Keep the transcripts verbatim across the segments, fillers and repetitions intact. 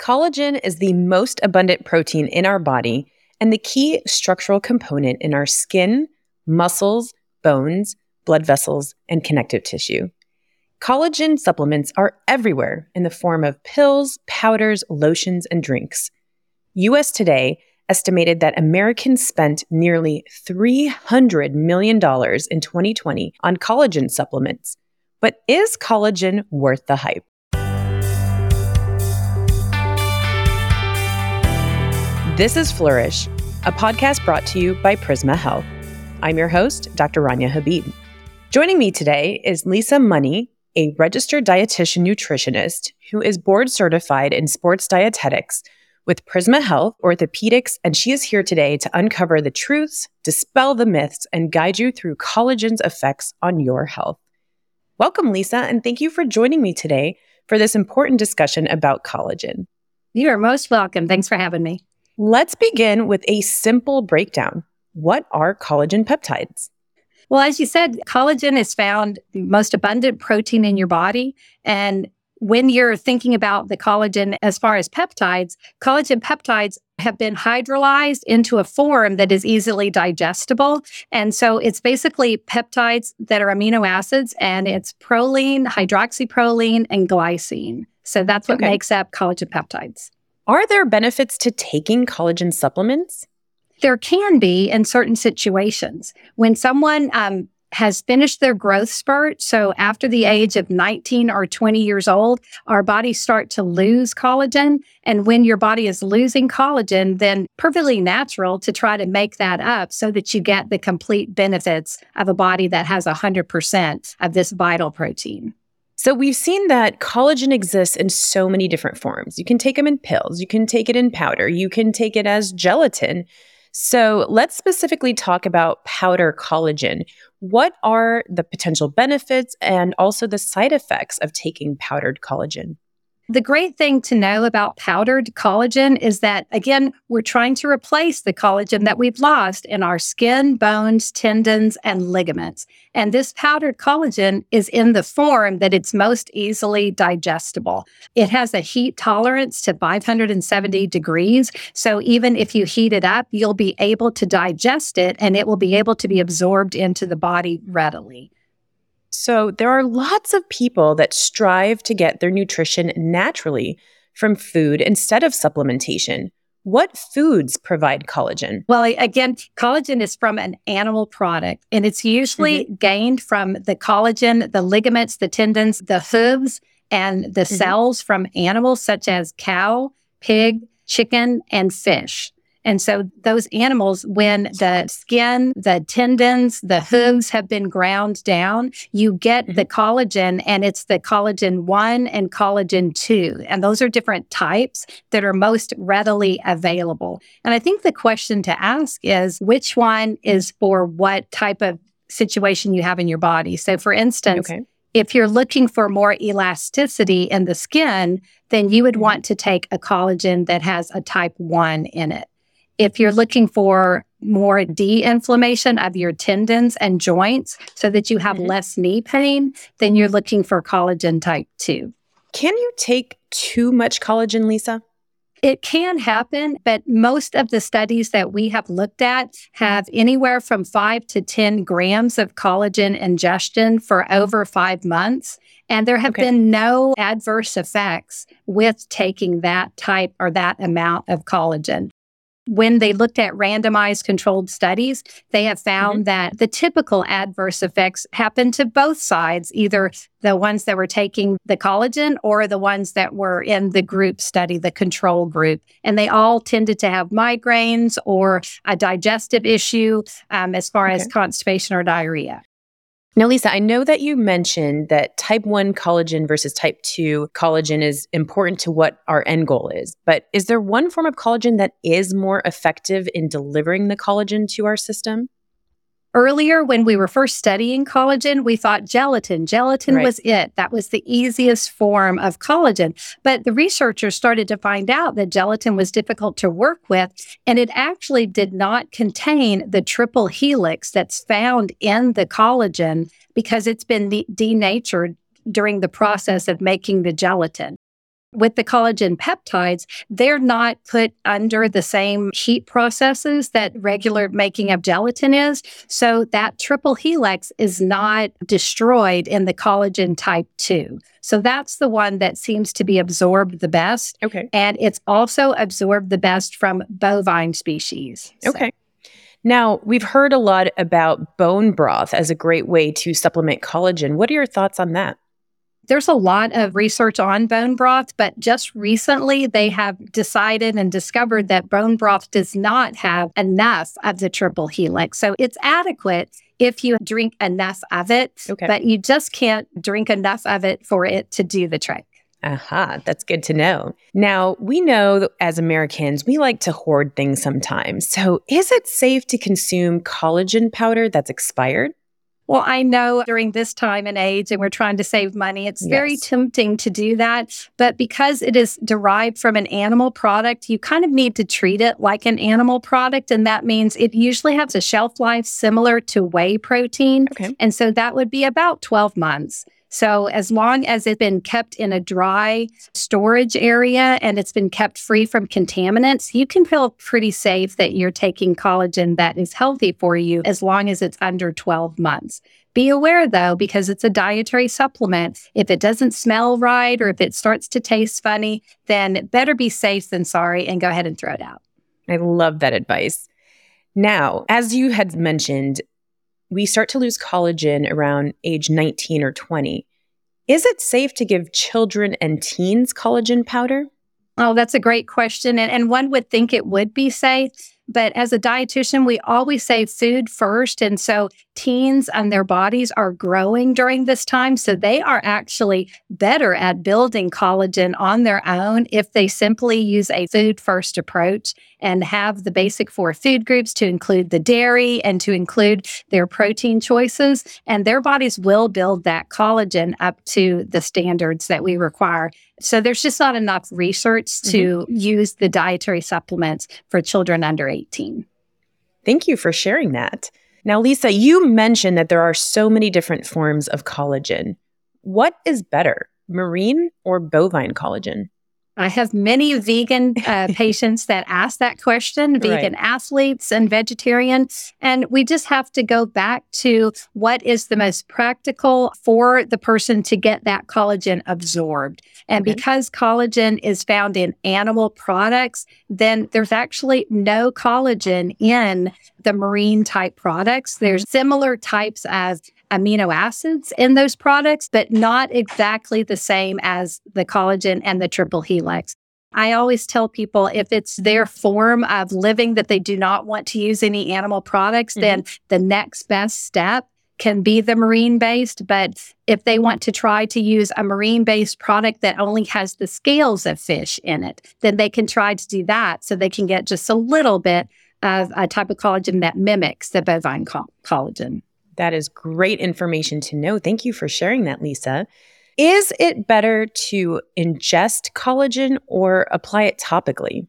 Collagen is the most abundant protein in our body and the key structural component in our skin, muscles, bones, blood vessels, and connective tissue. Collagen supplements are everywhere in the form of pills, powders, lotions, and drinks. U S Today estimated that Americans spent nearly three hundred million dollars in twenty twenty on collagen supplements. But is collagen worth the hype? This is Flourish, a podcast brought to you by Prisma Health. I'm your host, Doctor Rania Habib. Joining me today is Lisa Money, a registered dietitian nutritionist who is board certified in sports dietetics with Prisma Health Orthopedics, and she is here today to uncover the truths, dispel the myths, and guide you through collagen's effects on your health. Welcome, Lisa, and thank you for joining me today for this important discussion about collagen. You are most welcome. Thanks for having me. Let's begin with a simple breakdown. What are collagen peptides? Well, as you said, collagen is found the most abundant protein in your body. And when you're thinking about the collagen as far as peptides, collagen peptides have been hydrolyzed into a form that is easily digestible. And so it's basically peptides that are amino acids, and it's proline, hydroxyproline, and glycine. So that's what okay. makes up collagen peptides. Are there benefits to taking collagen supplements? There can be in certain situations. When someone um, has finished their growth spurt, so after the age of nineteen or twenty years old, our bodies start to lose collagen. And when your body is losing collagen, then perfectly natural to try to make that up so that you get the complete benefits of a body that has one hundred percent of this vital protein. So we've seen that collagen exists in so many different forms. You can take them in pills, you can take it in powder, you can take it as gelatin. So let's specifically talk about powder collagen. What are the potential benefits and also the side effects of taking powdered collagen? The great thing to know about powdered collagen is that, again, we're trying to replace the collagen that we've lost in our skin, bones, tendons, and ligaments. And this powdered collagen is in the form that it's most easily digestible. It has a heat tolerance to five hundred seventy degrees. So even if you heat it up, you'll be able to digest it and it will be able to be absorbed into the body readily. So there are lots of people that strive to get their nutrition naturally from food instead of supplementation. What foods provide collagen? Well, again, collagen is from an animal product, and it's usually mm-hmm. gained from the collagen, the ligaments, the tendons, the hooves, and the mm-hmm. cells from animals such as cow, pig, chicken, and fish. And so those animals, when the skin, the tendons, the hooves have been ground down, you get mm-hmm. the collagen, and it's the collagen one and collagen two. And those are different types that are most readily available. And I think the question to ask is which one is for what type of situation you have in your body. So for instance, okay. if you're looking for more elasticity in the skin, then you would want to take a collagen that has a type one in it. If you're looking for more de-inflammation of your tendons and joints so that you have mm-hmm. less knee pain, then you're looking for collagen type two. Can you take too much collagen, Lisa? It can happen, but most of the studies that we have looked at have anywhere from five to ten grams of collagen ingestion for over five months. And there have okay. been no adverse effects with taking that type or that amount of collagen. When they looked at randomized controlled studies, they have found mm-hmm. that the typical adverse effects happen to both sides, either the ones that were taking the collagen or the ones that were in the group study, the control group. And they all tended to have migraines or a digestive issue um, as far okay. as constipation or diarrhea. Now, Lisa, I know that you mentioned that type one collagen versus type two collagen is important to what our end goal is, but is there one form of collagen that is more effective in delivering the collagen to our system? Earlier, when we were first studying collagen, we thought gelatin. Gelatin right. was it. That was the easiest form of collagen. But the researchers started to find out that gelatin was difficult to work with, and it actually did not contain the triple helix that's found in the collagen because it's been de- denatured during the process of making the gelatin. With the collagen peptides, they're not put under the same heat processes that regular making of gelatin is. So that triple helix is not destroyed in the collagen type two. So that's the one that seems to be absorbed the best. Okay. And it's also absorbed the best from bovine species. Okay. So. Now, we've heard a lot about bone broth as a great way to supplement collagen. What are your thoughts on that? There's a lot of research on bone broth, but just recently they have decided and discovered that bone broth does not have enough of the triple helix. So it's adequate if you drink enough of it, okay, but you just can't drink enough of it for it to do the trick. Aha, uh-huh, that's good to know. Now, we know that as Americans, we like to hoard things sometimes. So is it safe to consume collagen powder that's expired? Well, I know during this time and age, and we're trying to save money, it's yes. very tempting to do that. But because it is derived from an animal product, you kind of need to treat it like an animal product. And that means it usually has a shelf life similar to whey protein. Okay. And so that would be about twelve months. So as long as it's been kept in a dry storage area and it's been kept free from contaminants, you can feel pretty safe that you're taking collagen that is healthy for you as long as it's under twelve months. Be aware, though, because it's a dietary supplement, if it doesn't smell right or if it starts to taste funny, then better be safe than sorry and go ahead and throw it out. I love that advice. Now, as you had mentioned, we start to lose collagen around age nineteen or twenty. Is it safe to give children and teens collagen powder? Oh, that's a great question. And, and one would think it would be safe. But as a dietitian, we always say food first. And so teens and their bodies are growing during this time. So they are actually better at building collagen on their own if they simply use a food first approach and have the basic four food groups to include the dairy and to include their protein choices. And their bodies will build that collagen up to the standards that we require. So there's just not enough research to mm-hmm. use the dietary supplements for children under eighteen. Thank you for sharing that. Now, Lisa, you mentioned that there are so many different forms of collagen. What is better, marine or bovine collagen? I have many vegan uh, patients that ask that question, vegan right. athletes and vegetarians. And we just have to go back to what is the most practical for the person to get that collagen absorbed. And okay. because collagen is found in animal products, then there's actually no collagen in the marine type products. There's similar types of amino acids in those products, but not exactly the same as the collagen and the triple helix. I always tell people if it's their form of living that they do not want to use any animal products, mm-hmm. then the next best step can be the marine-based. But if they want to try to use a marine-based product that only has the scales of fish in it, then they can try to do that so they can get just a little bit of a type of collagen that mimics the bovine co- collagen. That is great information to know. Thank you for sharing that, Lisa. Is it better to ingest collagen or apply it topically?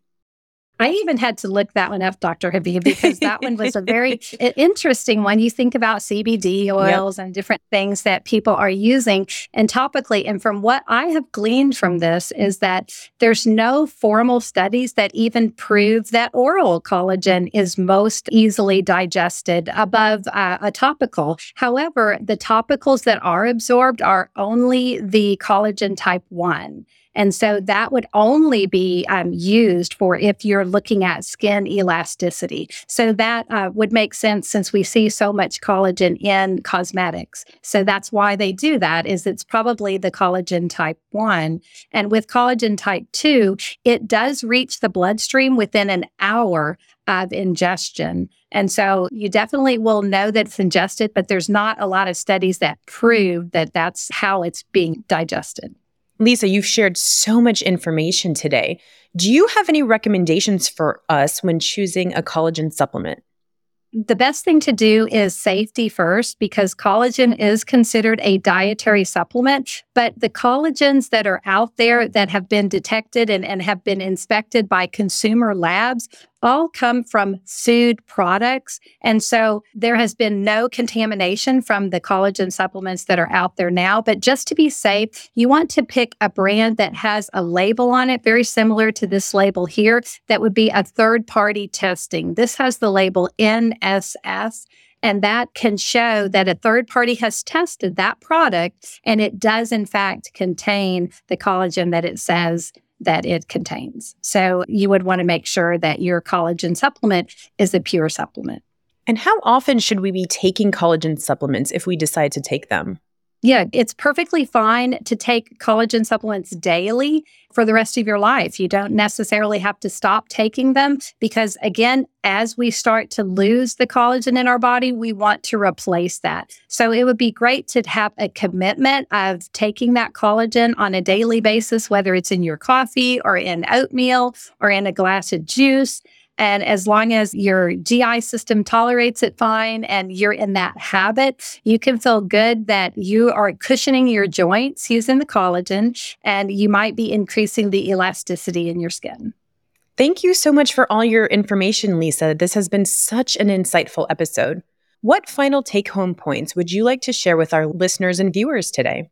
I even had to look that one up, Doctor Habib, because that one was a very interesting one. You think about C B D oils yep. and different things that people are using and topically. And from what I have gleaned from this is that there's no formal studies that even prove that oral collagen is most easily digested above uh, a topical. However, the topicals that are absorbed are only the collagen type one. And so that would only be um, used for if you're looking at skin elasticity. So that uh, would make sense since we see so much collagen in cosmetics. So that's why they do that, is it's probably the collagen type one. And with collagen type two, it does reach the bloodstream within an hour of ingestion. And so you definitely will know that it's ingested, but there's not a lot of studies that prove that that's how it's being digested. Lisa, you've shared so much information today. Do you have any recommendations for us when choosing a collagen supplement? The best thing to do is safety first, because collagen is considered a dietary supplement, but the collagens that are out there that have been detected and, and have been inspected by consumer labs all come from food products. And so there has been no contamination from the collagen supplements that are out there now. But just to be safe, you want to pick a brand that has a label on it, very similar to this label here, that would be a third-party testing. This has the label N S S. And that can show that a third party has tested that product and it does, in fact, contain the collagen that it says that it contains. So you would want to make sure that your collagen supplement is a pure supplement. And how often should we be taking collagen supplements if we decide to take them? Yeah, it's perfectly fine to take collagen supplements daily for the rest of your life. You don't necessarily have to stop taking them because, again, as we start to lose the collagen in our body, we want to replace that. So it would be great to have a commitment of taking that collagen on a daily basis, whether it's in your coffee or in oatmeal or in a glass of juice. And as long as your G I system tolerates it fine and you're in that habit, you can feel good that you are cushioning your joints using the collagen, and you might be increasing the elasticity in your skin. Thank you so much for all your information, Lisa. This has been such an insightful episode. What final take-home points would you like to share with our listeners and viewers today?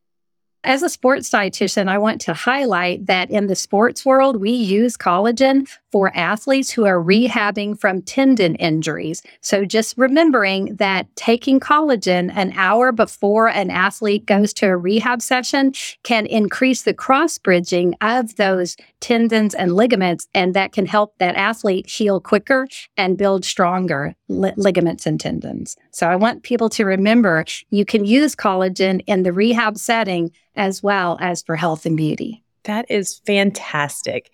As a sports dietitian, I want to highlight that in the sports world, we use collagen for athletes who are rehabbing from tendon injuries. So just remembering that taking collagen an hour before an athlete goes to a rehab session can increase the cross-bridging of those tendons and ligaments, and that can help that athlete heal quicker and build stronger li- ligaments and tendons. So I want people to remember you can use collagen in the rehab setting as well as for health and beauty. That is fantastic.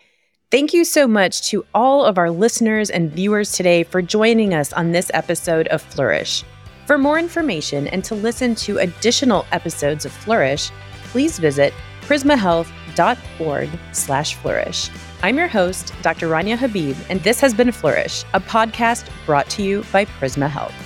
Thank you so much to all of our listeners and viewers today for joining us on this episode of Flourish. For more information and to listen to additional episodes of Flourish, please visit prismahealth.org slash flourish. I'm your host, Doctor Rania Habib, and this has been Flourish, a podcast brought to you by Prisma Health.